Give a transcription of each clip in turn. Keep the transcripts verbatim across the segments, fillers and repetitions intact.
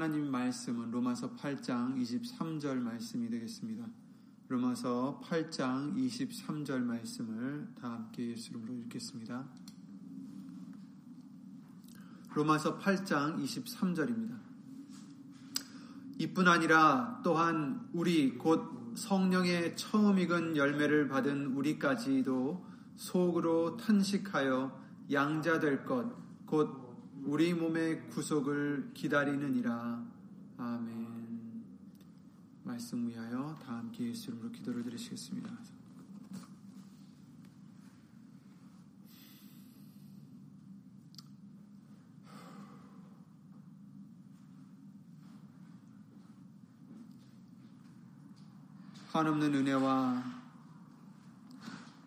하나님 말씀은 로마서 팔 장 이십삼 절 말씀이 되겠습니다. 로마서 팔 장 이십삼 절 말씀을 다 함께 예수 이름으로 읽겠습니다. 로마서 팔 장 이십삼 절입니다. 이뿐 아니라 또한 우리 곧 성령의 처음 익은 열매를 받은 우리까지도 속으로 탄식하여 양자될 것 곧 우리 몸의 구속을 기다리느니라. 아멘. 말씀 위하여 다 함께 예수 이름으로 기도를 드리시겠습니다. 한없는 은혜와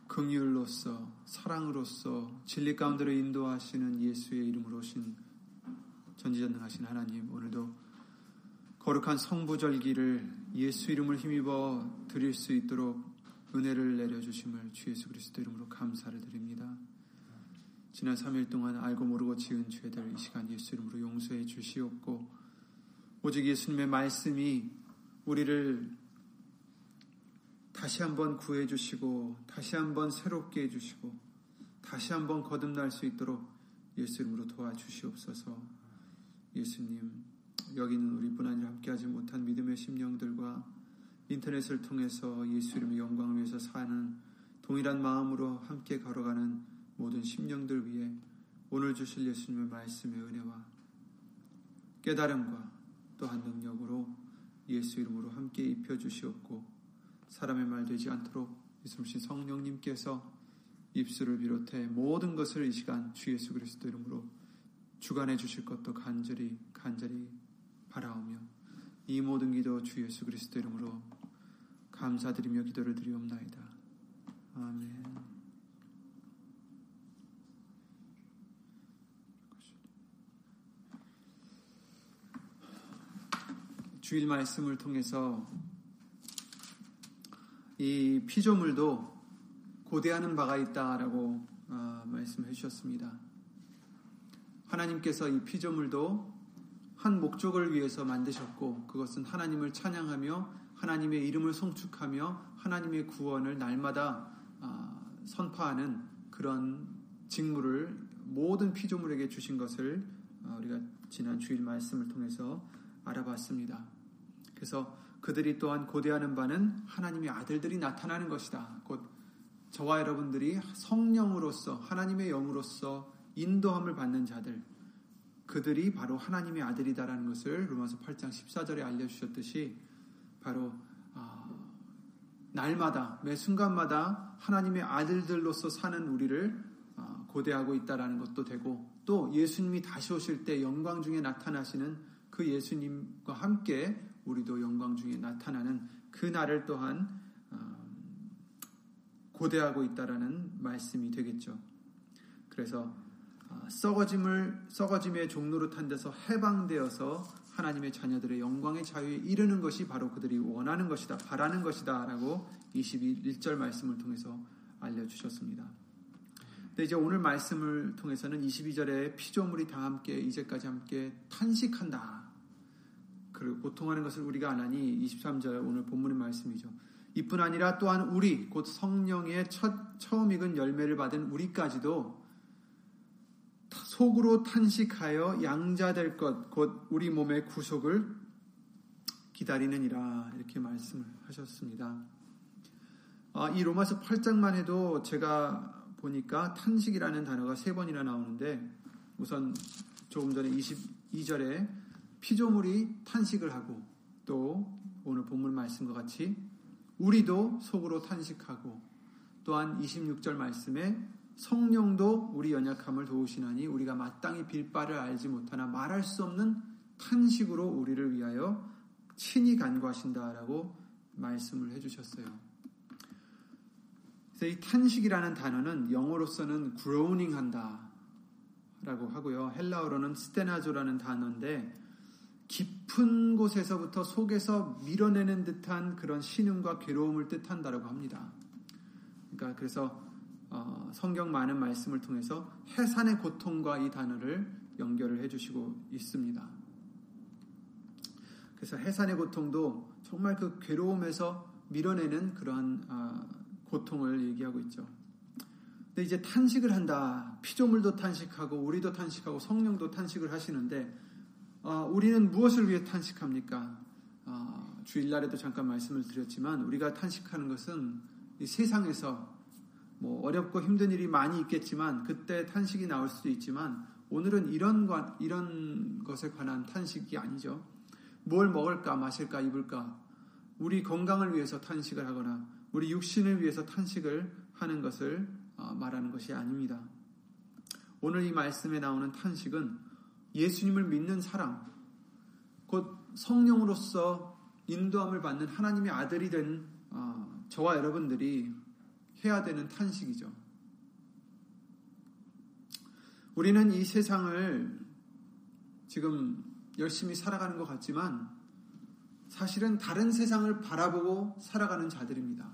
긍휼로서 사랑으로서 진리 가운데로 인도하시는 예수의 이름으로 오신 전지전능하신 하나님, 오늘도 거룩한 성부절기를 예수 이름을 힘입어 드릴 수 있도록 은혜를 내려주심을 주 예수 그리스도 이름으로 감사를 드립니다. 지난 삼 일 동안 알고 모르고 지은 죄들 이 시간 예수 이름으로 용서해 주시옵고, 오직 예수님의 말씀이 우리를 다시 한번 구해주시고 다시 한번 새롭게 해주시고 다시 한번 거듭날 수 있도록 예수 이름으로 도와주시옵소서. 예수님, 여기는 우리뿐 아니라 함께하지 못한 믿음의 심령들과 인터넷을 통해서 예수 이름의 영광을 위해서 사는 동일한 마음으로 함께 걸어가는 모든 심령들 위해 오늘 주실 예수님의 말씀의 은혜와 깨달음과 또한 능력으로 예수 이름으로 함께 입혀주시옵고, 사람의 말 되지 않도록 예수님 성령님께서 입술을 비롯해 모든 것을 이 시간 주 예수 그리스도 이름으로 주관해 주실 것도 간절히 간절히 바라오며, 이 모든 기도 주 예수 그리스도 이름으로 감사드리며 기도를 드리옵나이다. 아멘. 주일 말씀을 통해서 이 피조물도 고대하는 바가 있다라고 어, 말씀해 주셨습니다. 하나님께서 이 피조물도 한 목적을 위해서 만드셨고, 그것은 하나님을 찬양하며 하나님의 이름을 송축하며 하나님의 구원을 날마다 어, 선파하는 그런 직무를 모든 피조물에게 주신 것을 어, 우리가 지난 주일 말씀을 통해서 알아봤습니다. 그래서 그들이 또한 고대하는 바는 하나님의 아들들이 나타나는 것이다. 곧 저와 여러분들이 성령으로서 하나님의 영으로서 인도함을 받는 자들, 그들이 바로 하나님의 아들이다라는 것을 로마서 팔 장 십사 절에 알려주셨듯이, 바로 어, 날마다 매 순간마다 하나님의 아들들로서 사는 우리를 어, 고대하고 있다라는 것도 되고, 또 예수님이 다시 오실 때 영광 중에 나타나시는 그 예수님과 함께 우리도 영광 중에 나타나는 그 날을 또한 고대하고 있다라는 말씀이 되겠죠. 그래서 썩어짐을 썩어짐의 종노릇한 데서 해방되어서 하나님의 자녀들의 영광의 자유에 이르는 것이 바로 그들이 원하는 것이다, 바라는 것이다라고 이십일 절 말씀을 통해서 알려주셨습니다. 근데 이제 오늘 말씀을 통해서는 이십이 절에 피조물이 다 함께 이제까지 함께 탄식한다. 그리고 고통하는 것을 우리가 안하니, 이십삼 절 오늘 본문의 말씀이죠. 이뿐 아니라 또한 우리 곧 성령의 첫, 처음 익은 열매를 받은 우리까지도 속으로 탄식하여 양자될 것 곧 우리 몸의 구속을 기다리느니라, 이렇게 말씀을 하셨습니다. 아, 이 로마서 팔 장만 해도 제가 보니까 탄식이라는 단어가 세 번이나 나오는데, 우선 조금 전에 이십이 절에 피조물이 탄식을 하고, 또 오늘 본문 말씀과 같이 우리도 속으로 탄식하고, 또한 이십육 절 말씀에 성령도 우리 연약함을 도우시나니 우리가 마땅히 빌바를 알지 못하나 말할 수 없는 탄식으로 우리를 위하여 친히 간구하신다라고 말씀을 해주셨어요. 그래서 이 탄식이라는 단어는 영어로서는 groaning한다라고 하고요, 헬라어로는 스테나조라는 단어인데, 깊은 곳에서부터 속에서 밀어내는 듯한 그런 신음과 괴로움을 뜻한다라고 합니다. 그러니까 그래서 어, 성경 많은 말씀을 통해서 해산의 고통과 이 단어를 연결을 해주시고 있습니다. 그래서 해산의 고통도 정말 그 괴로움에서 밀어내는 그러한 어, 고통을 얘기하고 있죠. 근데 이제 탄식을 한다. 피조물도 탄식하고 우리도 탄식하고 성령도 탄식을 하시는데 어, 우리는 무엇을 위해 탄식합니까? 어, 주일날에도 잠깐 말씀을 드렸지만 우리가 탄식하는 것은 이 세상에서 뭐 어렵고 힘든 일이 많이 있겠지만 그때 탄식이 나올 수도 있지만 오늘은 이런, 관, 이런 것에 관한 탄식이 아니죠. 뭘 먹을까, 마실까, 입을까, 우리 건강을 위해서 탄식을 하거나 우리 육신을 위해서 탄식을 하는 것을 말하는 것이 아닙니다. 오늘 이 말씀에 나오는 탄식은 예수님을 믿는 사람, 곧 성령으로서 인도함을 받는 하나님의 아들이 된 저와 여러분들이 해야 되는 탄식이죠. 우리는 이 세상을 지금 열심히 살아가는 것 같지만 사실은 다른 세상을 바라보고 살아가는 자들입니다.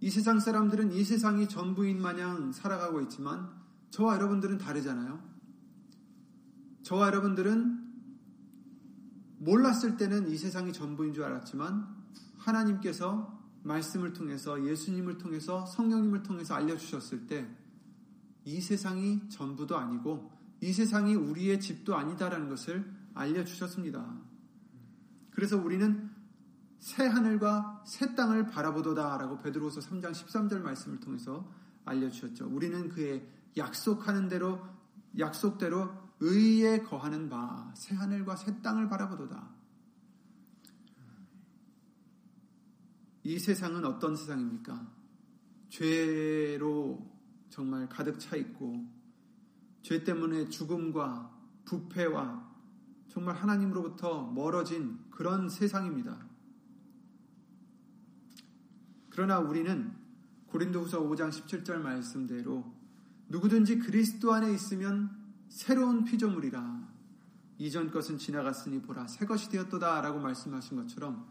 이 세상 사람들은 이 세상이 전부인 마냥 살아가고 있지만 저와 여러분들은 다르잖아요. 저와 여러분들은 몰랐을 때는 이 세상이 전부인 줄 알았지만 하나님께서 말씀을 통해서, 예수님을 통해서, 성령님을 통해서 알려주셨을 때 이 세상이 전부도 아니고 이 세상이 우리의 집도 아니다라는 것을 알려주셨습니다. 그래서 우리는 새 하늘과 새 땅을 바라보도다 라고 베드로후서 삼 장 십삼 절 말씀을 통해서 알려주셨죠. 우리는 그의 약속하는 대로, 약속대로 의에 거하는 바, 새 하늘과 새 땅을 바라보도다. 이 세상은 어떤 세상입니까? 죄로 정말 가득 차 있고 죄 때문에 죽음과 부패와 정말 하나님으로부터 멀어진 그런 세상입니다. 그러나 우리는 고린도후서 오 장 십칠 절 말씀대로 누구든지 그리스도 안에 있으면 새로운 피조물이라, 이전 것은 지나갔으니 보라 새 것이 되었도다 라고 말씀하신 것처럼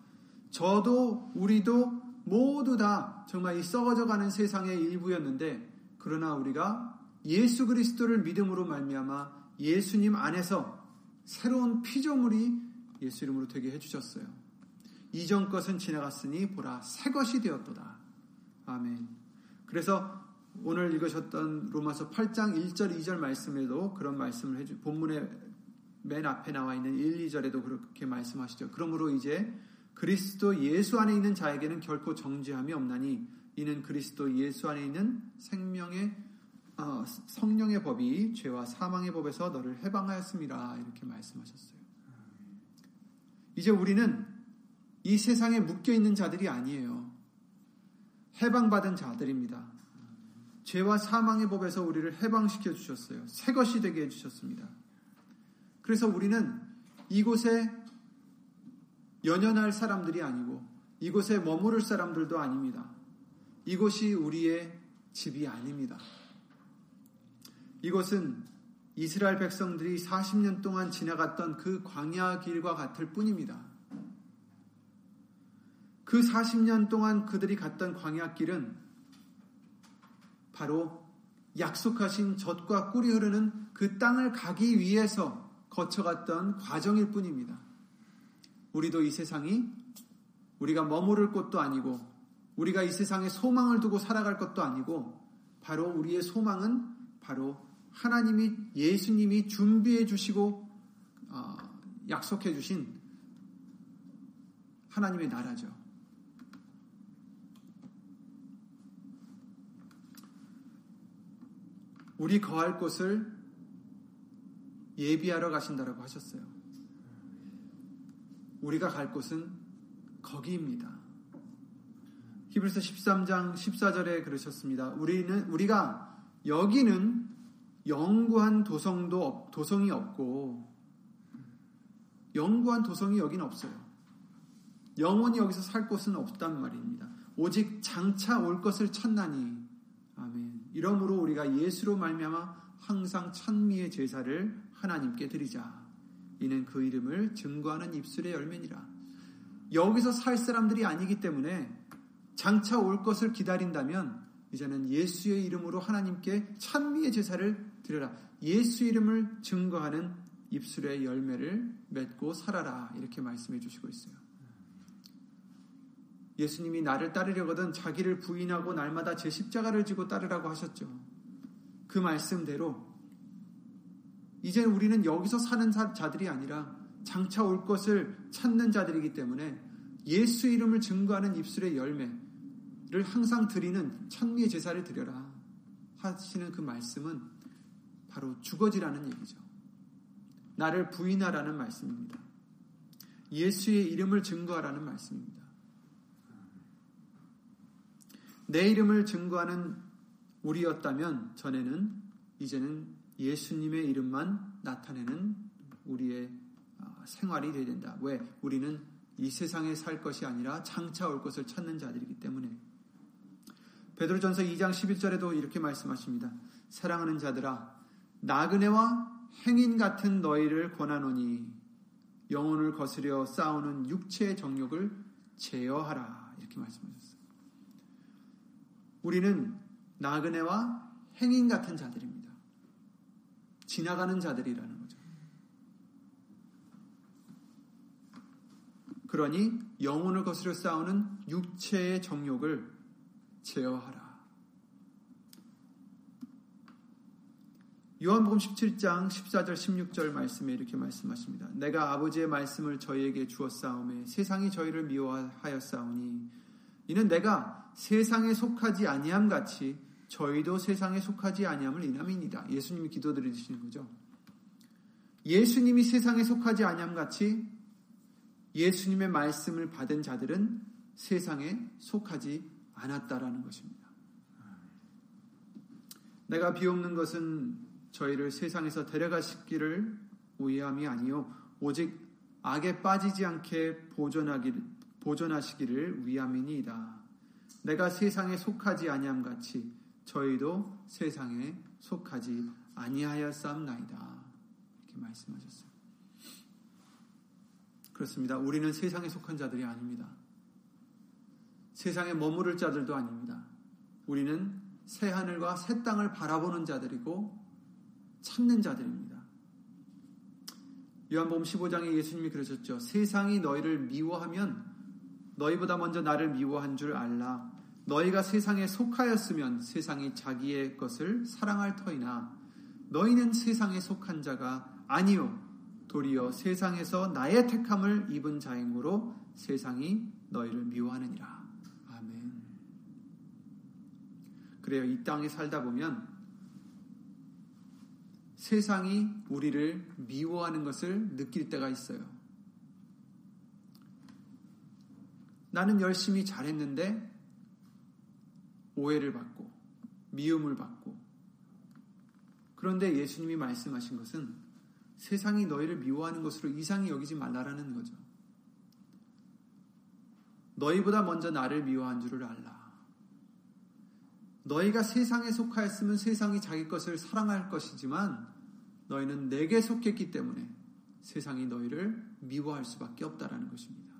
저도 우리도 모두 다 정말 이 썩어져가는 세상의 일부였는데, 그러나 우리가 예수 그리스도를 믿음으로 말미암아 예수님 안에서 새로운 피조물이 예수 이름으로 되게 해주셨어요. 이전 것은 지나갔으니 보라 새 것이 되었도다. 아멘. 그래서 오늘 읽으셨던 로마서 팔 장 일 절 이 절 말씀에도 그런 말씀을 해주, 본문의 맨 앞에 나와 있는 일, 이 절에도 그렇게 말씀하시죠. 그러므로 이제 그리스도 예수 안에 있는 자에게는 결코 정죄함이 없나니 이는 그리스도 예수 안에 있는 생명의 어, 성령의 법이 죄와 사망의 법에서 너를 해방하였습니다. 이렇게 말씀하셨어요. 이제 우리는 이 세상에 묶여있는 자들이 아니에요. 해방받은 자들입니다. 죄와 사망의 법에서 우리를 해방시켜 주셨어요. 새 것이 되게 해주셨습니다. 그래서 우리는 이곳에 연연할 사람들이 아니고 이곳에 머무를 사람들도 아닙니다. 이곳이 우리의 집이 아닙니다. 이곳은 이스라엘 백성들이 사십 년 동안 지나갔던 그 광야 길과 같을 뿐입니다. 그 사십 년 동안 그들이 갔던 광야 길은 바로 약속하신 젖과 꿀이 흐르는 그 땅을 가기 위해서 거쳐갔던 과정일 뿐입니다. 우리도 이 세상이 우리가 머무를 곳도 아니고 우리가 이 세상에 소망을 두고 살아갈 것도 아니고 바로 우리의 소망은 바로 하나님이, 예수님이 준비해 주시고 어, 약속해 주신 하나님의 나라죠. 우리 거할 곳을 예비하러 가신다라고 하셨어요. 우리가 갈 곳은 거기입니다. 히브리서 십삼 장 십사 절에 그러셨습니다. 우리는, 우리가 여기는 영구한 도성도 없, 도성이 없고 영구한 도성이 여긴 없어요. 영원히 여기서 살 곳은 없단 말입니다. 오직 장차 올 것을 찾나니. 아멘. 이러므로 우리가 예수로 말미암아 항상 찬미의 제사를 하나님께 드리자. 이는 그 이름을 증거하는 입술의 열매니라. 여기서 살 사람들이 아니기 때문에 장차 올 것을 기다린다면 이제는 예수의 이름으로 하나님께 찬미의 제사를 드려라. 예수 이름을 증거하는 입술의 열매를 맺고 살아라 이렇게 말씀해 주시고 있어요. 예수님이 나를 따르려거든 자기를 부인하고 날마다 제 십자가를 지고 따르라고 하셨죠. 그 말씀대로 이제 우리는 여기서 사는 자들이 아니라 장차 올 것을 찾는 자들이기 때문에 예수 이름을 증거하는 입술의 열매를 항상 드리는 찬미의 제사를 드려라 하시는 그 말씀은 바로 주거지라는 얘기죠. 나를 부인하라는 말씀입니다. 예수의 이름을 증거하라는 말씀입니다. 내 이름을 증거하는 우리였다면 전에는 이제는 예수님의 이름만 나타내는 우리의 생활이 되어야 된다. 왜? 우리는 이 세상에 살 것이 아니라 장차 올 것을 찾는 자들이기 때문에. 베드로전서 이 장 십일 절에도 이렇게 말씀하십니다. 사랑하는 자들아, 나그네와 행인 같은 너희를 권하노니 영혼을 거스려 싸우는 육체의 정욕을 제어하라 이렇게 말씀하셨어요. 우리는 나그네와 행인 같은 자들입니다. 지나가는 자들이라는 거죠. 그러니 영혼을 거스려 싸우는 육체의 정욕을 제어하라. 요한복음 십칠 장 십사 절 십육 절 말씀에 이렇게 말씀하십니다. 내가 아버지의 말씀을 저희에게 주었사오매 세상이 저희를 미워하였사오니 이는 내가 세상에 속하지 아니함 같이 저희도 세상에 속하지 아니함을 인함이니라. 예수님이 기도드리시는 거죠. 예수님이 세상에 속하지 아니함 같이 예수님의 말씀을 받은 자들은 세상에 속하지 않았다라는 것입니다. 내가 비옵는 것은 저희를 세상에서 데려가시기를 오해함이 아니요 오직 악에 빠지지 않게 보존하기, 보존하시기를 위함이니이다. 내가 세상에 속하지 아니함 같이 저희도 세상에 속하지 아니하였사옵나이다. 이렇게 말씀하셨어요. 그렇습니다. 우리는 세상에 속한 자들이 아닙니다. 세상에 머무를 자들도 아닙니다. 우리는 새 하늘과 새 땅을 바라보는 자들이고 찾는 자들입니다. 요한복음 십오 장에 예수님이 그러셨죠. 세상이 너희를 미워하면 너희보다 먼저 나를 미워한 줄 알라. 너희가 세상에 속하였으면 세상이 자기의 것을 사랑할 터이나 너희는 세상에 속한 자가 아니요 도리어 세상에서 나의 택함을 입은 자인고로 세상이 너희를 미워하느니라. 아멘. 그래요. 이 땅에 살다 보면 세상이 우리를 미워하는 것을 느낄 때가 있어요. 나는 열심히 잘했는데 오해를 받고 미움을 받고. 그런데 예수님이 말씀하신 것은 세상이 너희를 미워하는 것으로 이상히 여기지 말라라는 거죠. 너희보다 먼저 나를 미워한 줄을 알라. 너희가 세상에 속하였으면 세상이 자기 것을 사랑할 것이지만 너희는 내게 속했기 때문에 세상이 너희를 미워할 수밖에 없다라는 것입니다.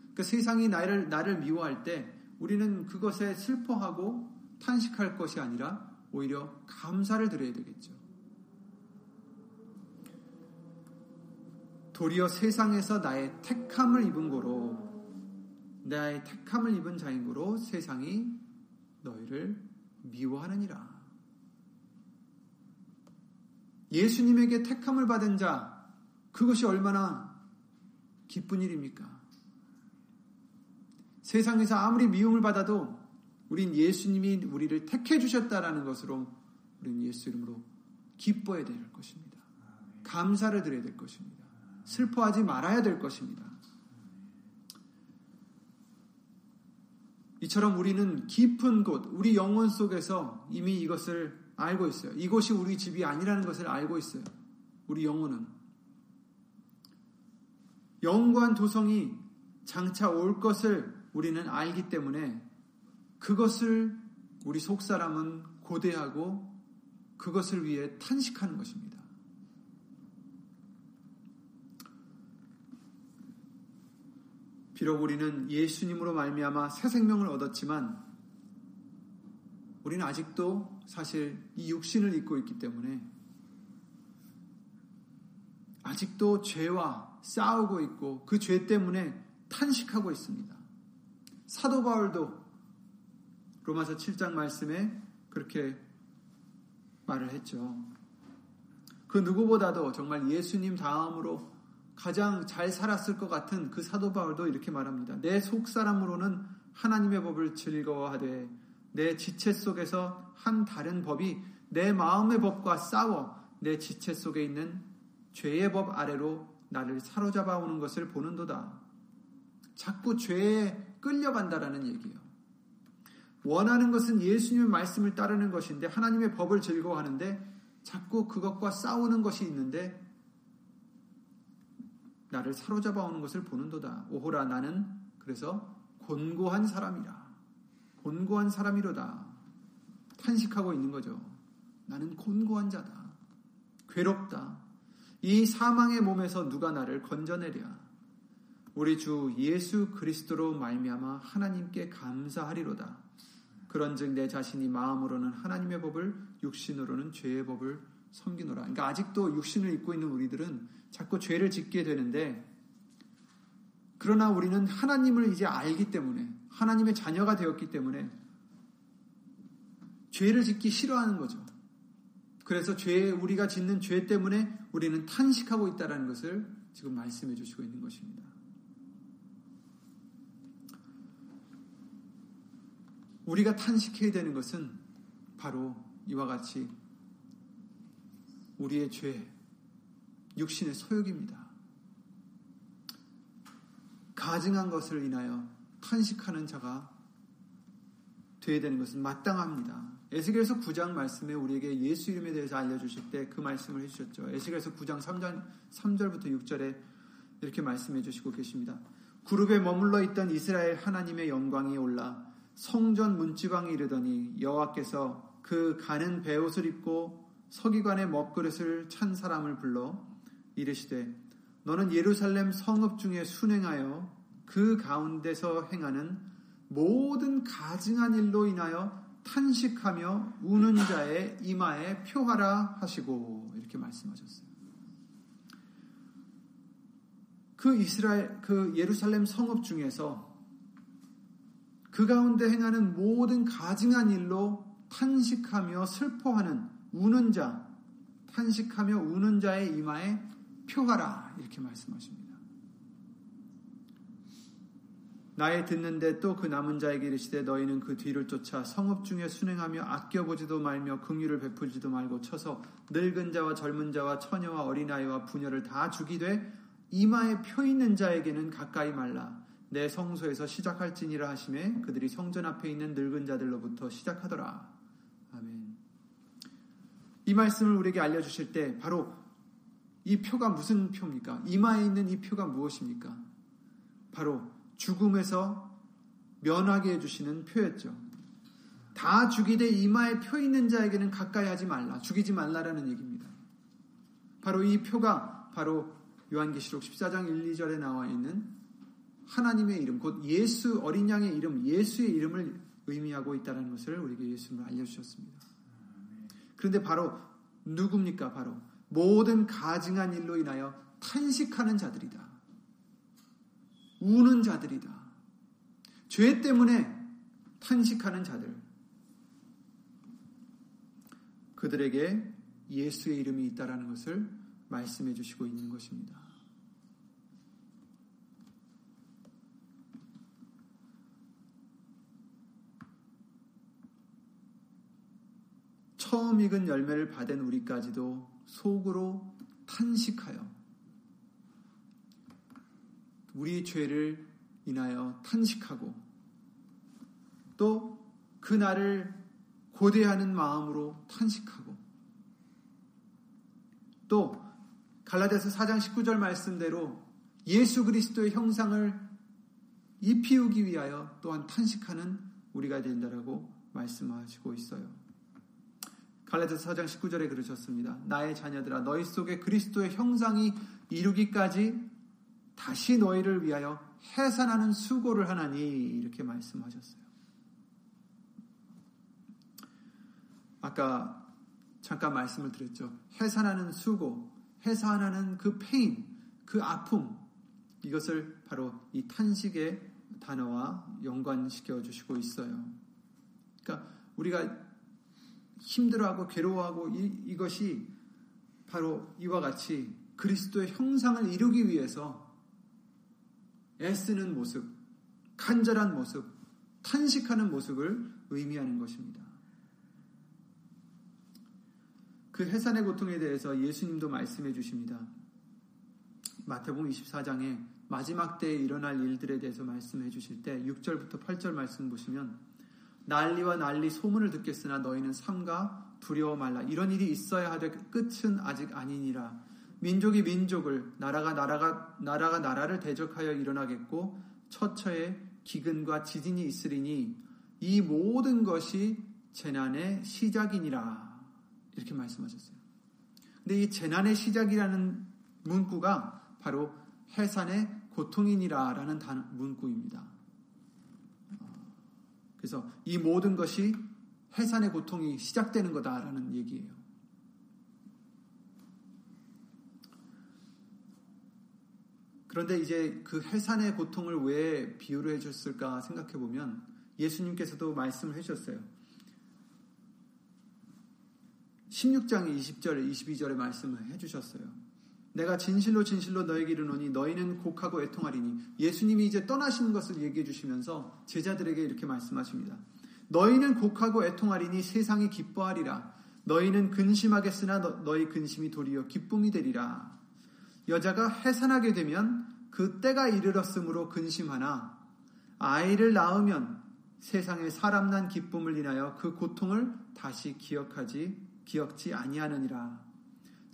그러니까 세상이 나를, 나를 미워할 때 우리는 그것에 슬퍼하고 탄식할 것이 아니라 오히려 감사를 드려야 되겠죠. 도리어 세상에서 나의 택함을 입은 고로 나의 택함을 입은 자인 고로 세상이 너희를 미워하느니라. 예수님에게 택함을 받은 자, 그것이 얼마나 기쁜 일입니까? 세상에서 아무리 미움을 받아도 우린 예수님이 우리를 택해 주셨다라는 것으로 우린 예수 이름으로 기뻐해야 될 것입니다. 감사를 드려야 될 것입니다. 슬퍼하지 말아야 될 것입니다. 이처럼 우리는 깊은 곳, 우리 영혼 속에서 이미 이것을 알고 있어요. 이곳이 우리 집이 아니라는 것을 알고 있어요. 우리 영혼은. 영관 도성이 장차 올 것을 우리는 알기 때문에 그것을 우리 속사람은 고대하고 그것을 위해 탄식하는 것입니다. 비록 우리는 예수님으로 말미암아 새 생명을 얻었지만 우리는 아직도 사실 이 육신을 입고 있기 때문에 아직도 죄와 싸우고 있고 그 죄 때문에 탄식하고 있습니다. 사도 바울도 로마서 칠 장 말씀에 그렇게 말을 했죠. 그 누구보다도 정말 예수님 다음으로 가장 잘 살았을 것 같은 그 사도 바울도 이렇게 말합니다. 내 속사람으로는 하나님의 법을 즐거워하되 내 지체 속에서 한 다른 법이 내 마음의 법과 싸워 내 지체 속에 있는 죄의 법 아래로 나를 사로잡아오는 것을 보는도다. 자꾸 죄에 끌려간다라는 얘기예요. 원하는 것은 예수님의 말씀을 따르는 것인데 하나님의 법을 즐거워하는데 자꾸 그것과 싸우는 것이 있는데 나를 사로잡아오는 것을 보는도다. 오호라 나는 그래서 곤고한 사람이라. 곤고한 사람이로다. 탄식하고 있는 거죠. 나는 곤고한 자다. 괴롭다. 이 사망의 몸에서 누가 나를 건져내랴. 우리 주 예수 그리스도로 말미암아 하나님께 감사하리로다. 그런즉 내 자신이 마음으로는 하나님의 법을, 육신으로는 죄의 법을 섬기노라. 그러니까 아직도 육신을 입고 있는 우리들은 자꾸 죄를 짓게 되는데, 그러나 우리는 하나님을 이제 알기 때문에, 하나님의 자녀가 되었기 때문에 죄를 짓기 싫어하는 거죠. 그래서 죄, 우리가 짓는 죄 때문에 우리는 탄식하고 있다는 것을 지금 말씀해 주시고 있는 것입니다. 우리가 탄식해야 되는 것은 바로 이와 같이 우리의 죄, 육신의 소욕입니다. 가증한 것을 인하여 탄식하는 자가 되어야 되는 것은 마땅합니다. 에스겔서 구 장 말씀에 우리에게 예수 이름에 대해서 알려주실 때 그 말씀을 해주셨죠. 에스겔서 구 장 삼 절부터 육 절에 이렇게 말씀해 주시고 계십니다. 그룹에 머물러 있던 이스라엘 하나님의 영광이 올라 성전 문지방에 이르더니 여호와께서 그 가는 베옷을 입고 서기관의 먹그릇을 찬 사람을 불러 이르시되 너는 예루살렘 성읍 중에 순행하여 그 가운데서 행하는 모든 가증한 일로 인하여 탄식하며 우는 자의 이마에 표하라 하시고 이렇게 말씀하셨어요. 그 이스라엘 그 예루살렘 성읍 중에서 그 가운데 행하는 모든 가증한 일로 탄식하며 슬퍼하는 우는 자, 탄식하며 우는 자의 이마에 표하라 이렇게 말씀하십니다. 나의 듣는데 또 그 남은 자에게 이르시되 너희는 그 뒤를 쫓아 성읍 중에 순행하며 아껴보지도 말며 긍휼을 베풀지도 말고 쳐서 늙은 자와 젊은 자와 처녀와 어린아이와 부녀를 다 죽이되 이마에 표 있는 자에게는 가까이 말라. 내 성소에서 시작할지니라 하시매 그들이 성전 앞에 있는 늙은 자들로부터 시작하더라. 아멘. 이 말씀을 우리에게 알려주실 때 바로 이 표가 무슨 표입니까? 이마에 있는 이 표가 무엇입니까? 바로 죽음에서 면하게 해주시는 표였죠. 다 죽이되 이마에 표 있는 자에게는 가까이 하지 말라. 죽이지 말라라는 얘기입니다. 바로 이 표가 바로 요한계시록 십사 장 일, 이 절에 나와 있는 하나님의 이름, 곧 예수, 어린 양의 이름, 예수의 이름을 의미하고 있다는 것을 우리에게 예수님을 알려주셨습니다. 그런데 바로 누굽니까? 바로 모든 가증한 일로 인하여 탄식하는 자들이다. 우는 자들이다. 죄 때문에 탄식하는 자들. 그들에게 예수의 이름이 있다는 것을 말씀해 주시고 있는 것입니다. 처음 익은 열매를 받은 우리까지도 속으로 탄식하여 우리 죄를 인하여 탄식하고 또 그날을 고대하는 마음으로 탄식하고 또 갈라디아서 사 장 십구 절 말씀대로 예수 그리스도의 형상을 입히우기 위하여 또한 탄식하는 우리가 된다라고 말씀하시고 있어요. 갈라디아서 사 장 십구 절에 그러셨습니다. 나의 자녀들아 너희 속에 그리스도의 형상이 이루기까지 다시 너희를 위하여 해산하는 수고를 하나니 이렇게 말씀하셨어요. 아까 잠깐 말씀을 드렸죠. 해산하는 수고, 해산하는 그 페인, 그 아픔, 이것을 바로 이 탄식의 단어와 연관시켜 주시고 있어요. 그러니까 우리가 힘들어하고 괴로워하고 이, 이것이 바로 이와 같이 그리스도의 형상을 이루기 위해서 애쓰는 모습, 간절한 모습, 탄식하는 모습을 의미하는 것입니다. 그 해산의 고통에 대해서 예수님도 말씀해 주십니다. 마태복음 이십사 장에 마지막 때에 일어날 일들에 대해서 말씀해 주실 때 육 절부터 팔 절 말씀 보시면, 난리와 난리 소문을 듣겠으나 너희는 삼가 두려워 말라. 이런 일이 있어야 하되 끝은 아직 아니니라. 민족이 민족을, 나라가 나라가 나라가 나라를 대적하여 일어나겠고 처처에 기근과 지진이 있으리니 이 모든 것이 재난의 시작이니라. 이렇게 말씀하셨어요. 근데 이 재난의 시작이라는 문구가 바로 해산의 고통이니라 라는 단, 문구입니다. 그래서 이 모든 것이 해산의 고통이 시작되는 거다라는 얘기예요. 그런데 이제 그 해산의 고통을 왜 비유를 해줬을까 생각해보면 예수님께서도 말씀을 해주셨어요. 십육 장의 이십 절, 이십이 절의 말씀을 해주셨어요. 내가 진실로 진실로 너에게 이르노니 너희는 곡하고 애통하리니. 예수님이 이제 떠나시는 것을 얘기해 주시면서 제자들에게 이렇게 말씀하십니다. 너희는 곡하고 애통하리니 세상이 기뻐하리라. 너희는 근심하겠으나 너, 너희 근심이 도리어 기쁨이 되리라. 여자가 해산하게 되면 그 때가 이르렀으므로 근심하나 아이를 낳으면 세상의 사람 난 기쁨을 인하여 그 고통을 다시 기억하지 기억지 아니하느니라.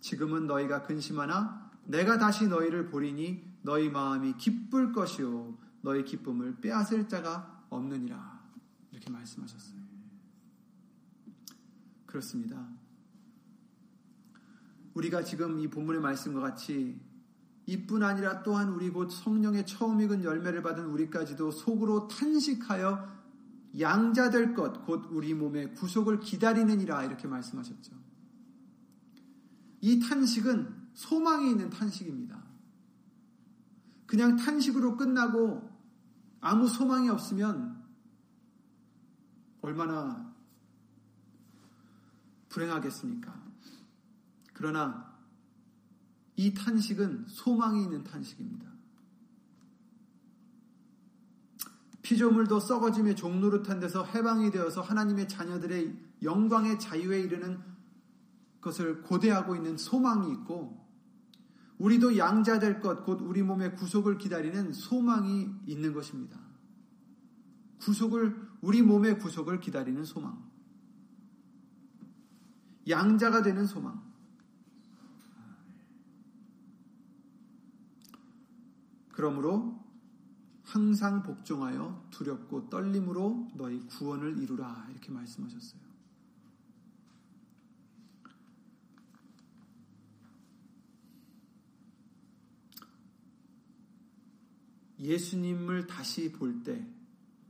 지금은 너희가 근심하나 내가 다시 너희를 보리니 너희 마음이 기쁠 것이요 너희 기쁨을 빼앗을 자가 없느니라. 이렇게 말씀하셨어요. 그렇습니다. 우리가 지금 이 본문의 말씀과 같이 이뿐 아니라 또한 우리 곧 성령의 처음 익은 열매를 받은 우리까지도 속으로 탄식하여 양자될 것, 곧 우리 몸의 구속을 기다리느니라. 이렇게 말씀하셨죠. 이 탄식은 소망이 있는 탄식입니다. 그냥 탄식으로 끝나고 아무 소망이 없으면 얼마나 불행하겠습니까? 그러나 이 탄식은 소망이 있는 탄식입니다. 피조물도 썩어짐의 종노릇한 데서 해방이 되어서 하나님의 자녀들의 영광의 자유에 이르는 것을 고대하고 있는 소망이 있고, 우리도 양자될 것, 곧 우리 몸의 구속을 기다리는 소망이 있는 것입니다. 구속을, 우리 몸의 구속을 기다리는 소망. 양자가 되는 소망. 그러므로 항상 복종하여 두렵고 떨림으로 너희 구원을 이루라. 이렇게 말씀하셨어요. 예수님을 다시 볼 때,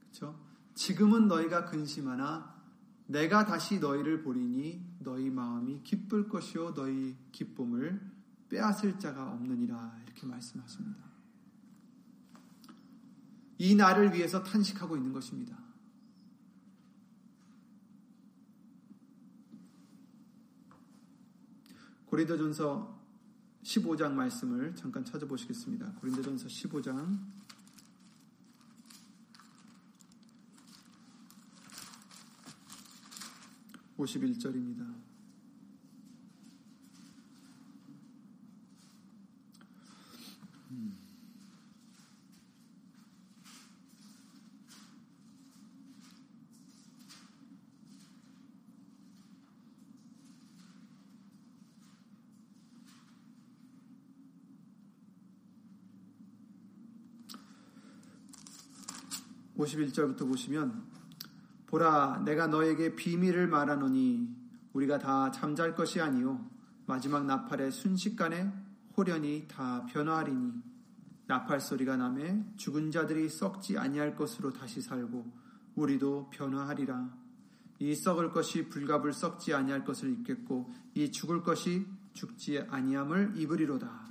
그렇죠? 지금은 너희가 근심하나 내가 다시 너희를 보리니 너희 마음이 기쁠 것이요 너희 기쁨을 빼앗을 자가 없느니라. 이렇게 말씀하십니다. 이 날을 위해서 탄식하고 있는 것입니다. 고린도전서 십오 장 말씀을 잠깐 찾아보시겠습니다. 고린도전서 십오 장 오십일 절입니다. 음. 오십일 절부터 보시면, 보라 내가 너에게 비밀을 말하노니 우리가 다 잠잘 것이 아니요 마지막 나팔의 순식간에 홀연히 다 변화하리니 나팔 소리가 나매 죽은 자들이 썩지 아니할 것으로 다시 살고 우리도 변화하리라. 이 썩을 것이 불갑을 썩지 아니할 것을 입겠고 이 죽을 것이 죽지 아니함을 입으리로다.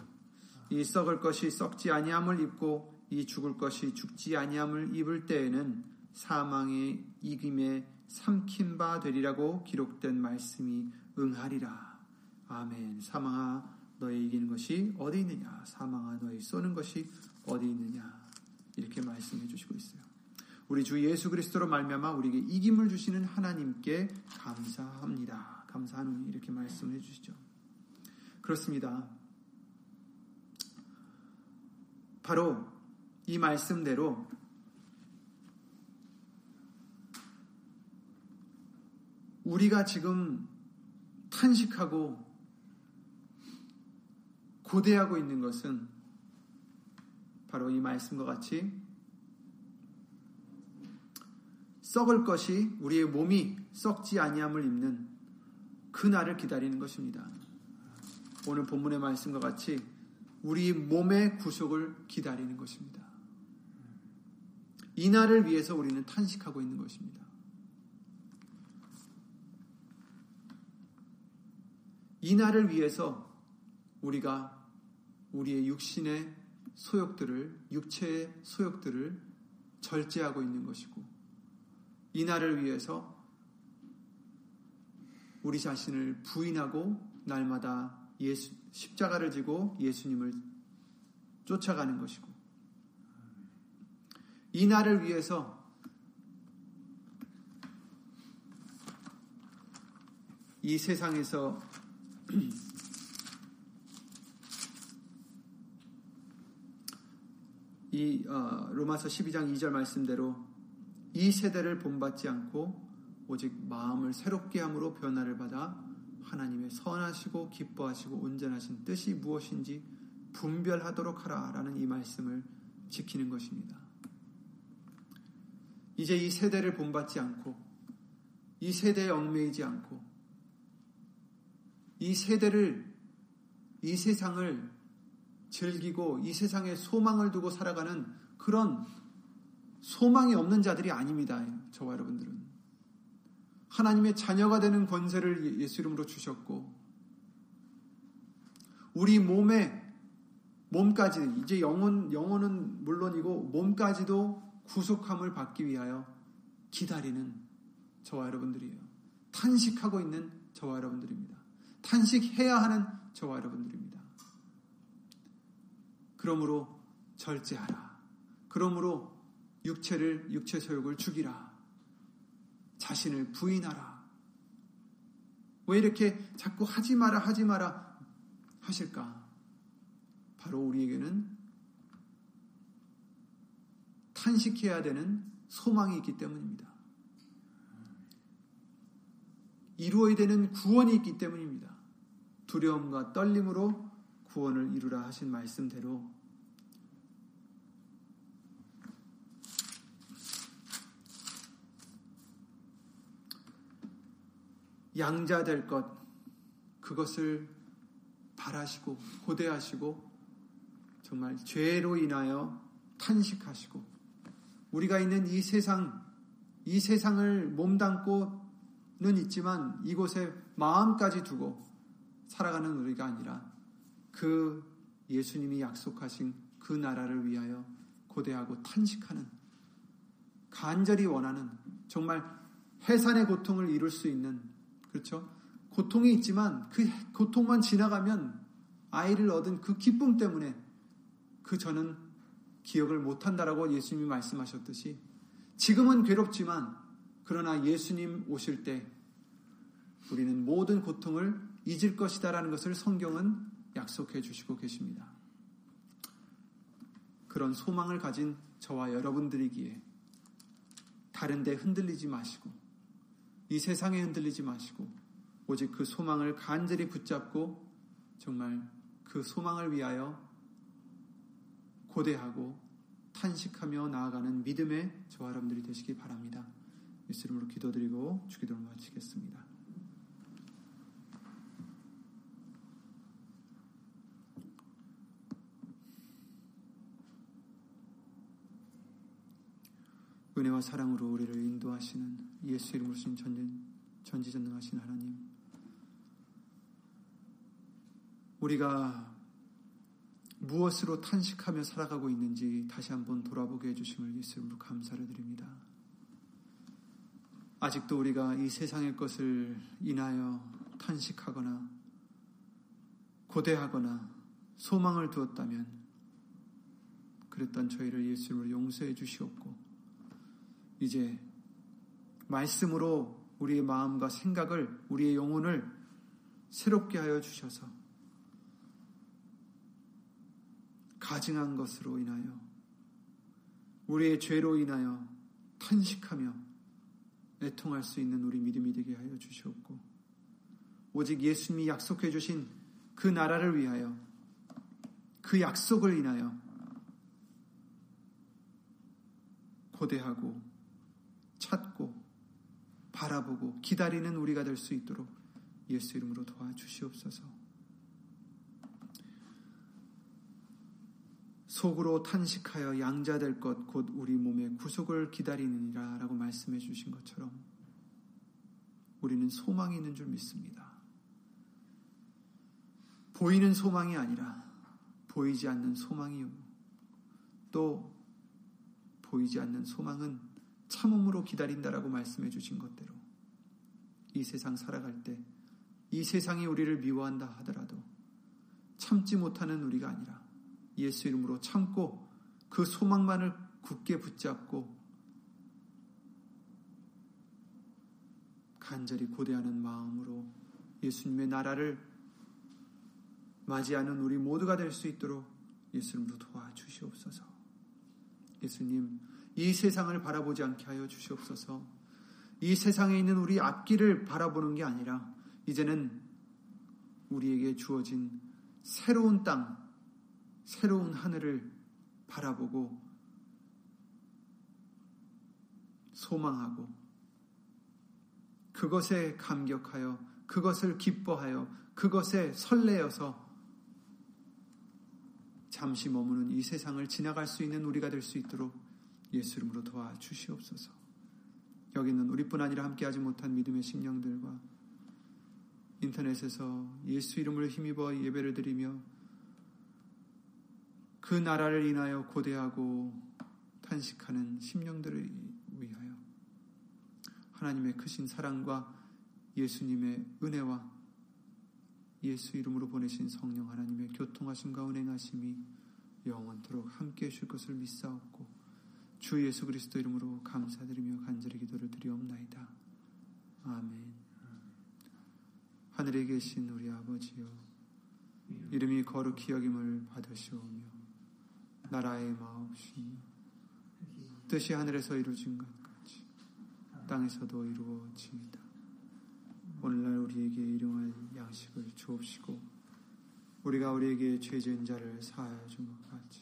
이 썩을 것이 썩지 아니함을 입고 이 죽을 것이 죽지 아니함을 입을 때에는 사망의 이김에 삼킨 바 되리라고 기록된 말씀이 응하리라. 아멘. 사망아 너의 이기는 것이 어디 있느냐, 사망아 너의 쏘는 것이 어디 있느냐, 이렇게 말씀해 주시고 있어요. 우리 주 예수 그리스도로 말미암아 우리에게 이김을 주시는 하나님께 감사합니다. 감사하노니, 이렇게 말씀해 주시죠. 그렇습니다. 바로 이 말씀대로 우리가 지금 탄식하고 고대하고 있는 것은 바로 이 말씀과 같이 썩을 것이, 우리의 몸이 썩지 아니함을 입는 그 날을 기다리는 것입니다. 오늘 본문의 말씀과 같이 우리 몸의 구속을 기다리는 것입니다. 이 날을 위해서 우리는 탄식하고 있는 것입니다. 이 날을 위해서 우리가 우리의 육신의 소욕들을, 육체의 소욕들을 절제하고 있는 것이고, 이 날을 위해서 우리 자신을 부인하고 날마다 예수, 십자가를 지고 예수님을 쫓아가는 것이고, 이 날을 위해서 이 세상에서 이 어, 로마서 십이 장 이 절 말씀대로 이 세대를 본받지 않고 오직 마음을 새롭게 함으로 변화를 받아 하나님의 선하시고 기뻐하시고 온전하신 뜻이 무엇인지 분별하도록 하라 라는 이 말씀을 지키는 것입니다. 이제 이 세대를 본받지 않고, 이 세대에 얽매이지 않고, 이 세대를, 이 세상을 즐기고 이 세상에 소망을 두고 살아가는 그런 소망이 없는 자들이 아닙니다. 저와 여러분들은 하나님의 자녀가 되는 권세를 예수 이름으로 주셨고, 우리 몸에, 몸까지, 이제 영혼, 영혼은 물론이고 몸까지도 구속함을 받기 위하여 기다리는 저와 여러분들이에요. 탄식하고 있는 저와 여러분들입니다. 탄식해야 하는 저와 여러분들입니다. 그러므로 절제하라. 그러므로 육체를, 육체 소욕을 죽이라. 자신을 부인하라. 왜 이렇게 자꾸 하지 마라, 하지 마라 하실까? 바로 우리에게는 탄식해야 되는 소망이 있기 때문입니다. 이루어야 되는 구원이 있기 때문입니다. 두려움과 떨림으로 구원을 이루라 하신 말씀대로 양자 될 것, 그것을 바라시고 고대하시고 정말 죄로 인하여 탄식하시고, 우리가 있는 이 세상, 이 세상을 몸담고는 있지만 이곳에 마음까지 두고 살아가는 우리가 아니라 그 예수님이 약속하신 그 나라를 위하여 고대하고 탄식하는, 간절히 원하는, 정말 해산의 고통을 이룰 수 있는, 그렇죠? 고통이 있지만 그 고통만 지나가면 아이를 얻은 그 기쁨 때문에 그 저는 기억을 못한다라고 예수님이 말씀하셨듯이, 지금은 괴롭지만 그러나 예수님 오실 때 우리는 모든 고통을 잊을 것이다라는 것을 성경은 약속해 주시고 계십니다. 그런 소망을 가진 저와 여러분들이기에 다른 데 흔들리지 마시고, 이 세상에 흔들리지 마시고, 오직 그 소망을 간절히 붙잡고 정말 그 소망을 위하여 고대하고 탄식하며 나아가는 믿음의 저와 여러분들이 되시기 바랍니다. 예수 이름으로 기도드리고 주기도를 마치겠습니다. 은혜와 사랑으로 우리를 인도하시는 예수 이름으로 주신 전지전능하신 하나님, 우리가 무엇으로 탄식하며 살아가고 있는지 다시 한번 돌아보게 해주심을 예수님으로 감사를 드립니다. 아직도 우리가 이 세상의 것을 인하여 탄식하거나 고대하거나 소망을 두었다면 그랬던 저희를 예수님으로 용서해 주시옵고, 이제 말씀으로 우리의 마음과 생각을, 우리의 영혼을 새롭게 하여 주셔서 가증한 것으로 인하여, 우리의 죄로 인하여 탄식하며 애통할 수 있는 우리 믿음이 되게 하여 주시옵고, 오직 예수님이 약속해 주신 그 나라를 위하여, 그 약속을 인하여 고대하고 찾고 바라보고 기다리는 우리가 될 수 있도록 예수 이름으로 도와주시옵소서. 속으로 탄식하여 양자될 것 곧 우리 몸의 구속을 기다리느니라 라고 말씀해 주신 것처럼 우리는 소망이 있는 줄 믿습니다. 보이는 소망이 아니라 보이지 않는 소망이요, 또 보이지 않는 소망은 참음으로 기다린다라고 말씀해 주신 것대로 이 세상 살아갈 때 이 세상이 우리를 미워한다 하더라도 참지 못하는 우리가 아니라 예수 이름으로 참고 그 소망만을 굳게 붙잡고 간절히 고대하는 마음으로 예수님의 나라를 맞이하는 우리 모두가 될 수 있도록 예수 이름으로 도와주시옵소서. 예수님, 이 세상을 바라보지 않게 하여 주시옵소서. 이 세상에 있는 우리 앞길을 바라보는 게 아니라 이제는 우리에게 주어진 새로운 땅, 새로운 하늘을 바라보고 소망하고 그것에 감격하여 그것을 기뻐하여 그것에 설레어서 잠시 머무는 이 세상을 지나갈 수 있는 우리가 될 수 있도록 예수 이름으로 도와주시옵소서. 여기 있는 우리뿐 아니라 함께하지 못한 믿음의 심령들과 인터넷에서 예수 이름을 힘입어 예배를 드리며 그 나라를 인하여 고대하고 탄식하는 심령들을 위하여 하나님의 크신 사랑과 예수님의 은혜와 예수 이름으로 보내신 성령 하나님의 교통하심과 은행하심이 영원토록 함께해 주실 것을 믿사옵고, 주 예수 그리스도 이름으로 감사드리며 간절히 기도를 드리옵나이다. 아멘. 하늘에 계신 우리 아버지여, 이름이 거룩히 여김을 받으시오며 나라의 마옵시며 뜻이 하늘에서 이루어진 것 같이 땅에서도 이루어지이다. 오늘날 우리에게 일용할 양식을 주옵시고, 우리가 우리에게 죄진 자를 사하여 준 것 같이